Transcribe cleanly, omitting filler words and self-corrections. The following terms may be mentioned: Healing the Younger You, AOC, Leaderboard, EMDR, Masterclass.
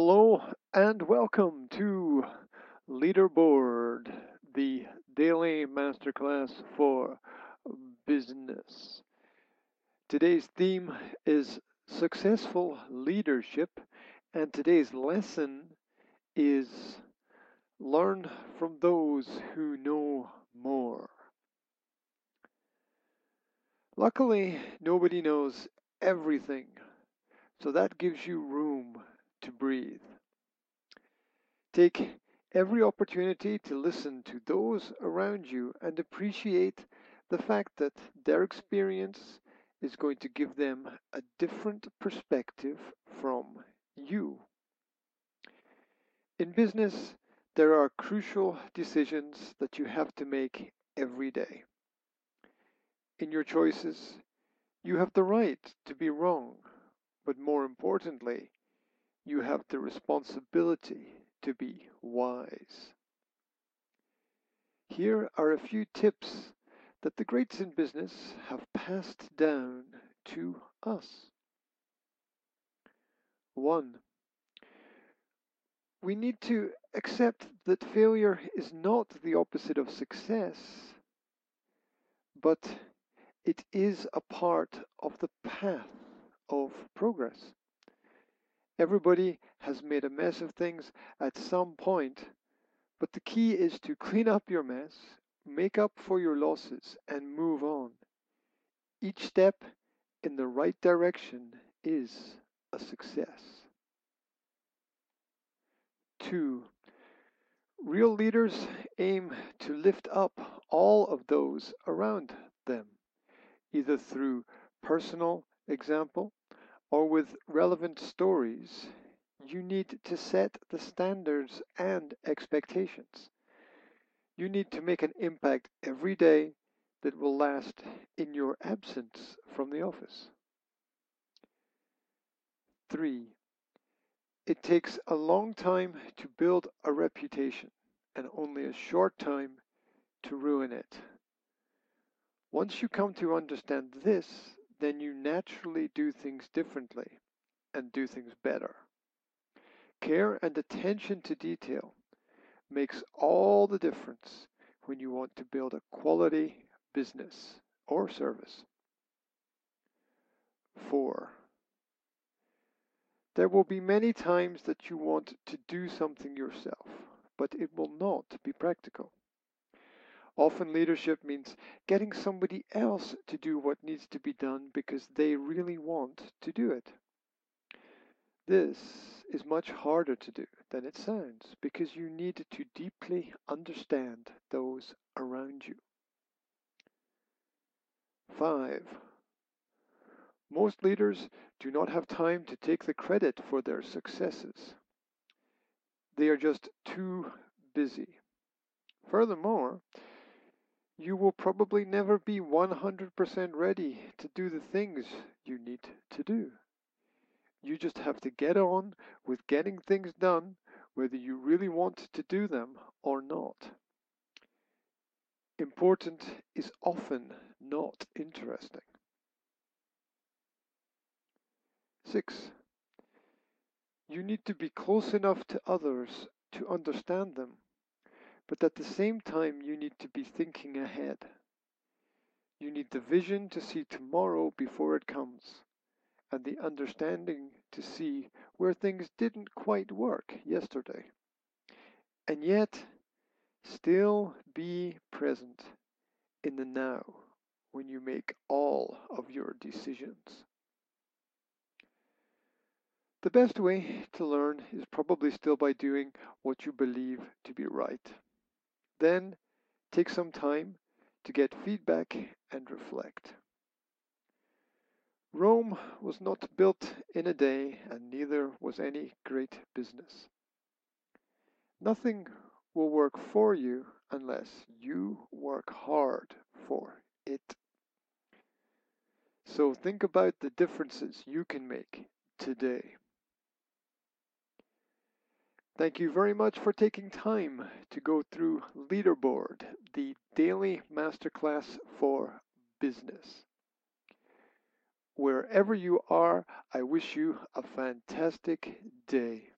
Hello and welcome to Leaderboard, the daily masterclass for business. Today's theme is successful leadership, and today's lesson is learn from those who know more. Luckily, nobody knows everything, so that gives you room to breathe. Take every opportunity to listen to those around you and appreciate the fact that their experience is going to give them a different perspective from you. In business, there are crucial decisions that you have to make every day. In your choices, you have the right to be wrong, but more importantly, you have the responsibility to be wise. Here are a few tips that the greats in business have passed down to us. 1. We need to accept that failure is not the opposite of success, but it is a part of the path of progress. Everybody has made a mess of things at some point, but the key is to clean up your mess, make up for your losses, and move on. Each step in the right direction is a success. 2. Real leaders aim to lift up all of those around them, either through personal example or with relevant stories. You need to set the standards and expectations. You need to make an impact every day that will last in your absence from the office. 3. It takes a long time to build a reputation and only a short time to ruin it. Once you come to understand this, then you naturally do things differently and do things better. Care and attention to detail makes all the difference when you want to build a quality business or service. 4. There will be many times that you want to do something yourself, but it will not be practical. Often leadership means getting somebody else to do what needs to be done because they really want to do it. This is much harder to do than it sounds because you need to deeply understand those around you. 5. Most leaders do not have time to take the credit for their successes. They are just too busy. Furthermore, you will probably never be 100% ready to do the things you need to do. You just have to get on with getting things done, whether you really want to do them or not. Important is often not interesting. 6. You need to be close enough to others to understand them, but at the same time, you need to be thinking ahead. You need the vision to see tomorrow before it comes, and the understanding to see where things didn't quite work yesterday, and yet still be present in the now when you make all of your decisions. The best way to learn is probably still by doing what you believe to be right. Then take some time to get feedback and reflect. Rome was not built in a day, and neither was any great business. Nothing will work for you unless you work hard for it. So think about the differences you can make today. Thank you very much for taking time to go through Leaderboard, the daily masterclass for business. Wherever you are, I wish you a fantastic day.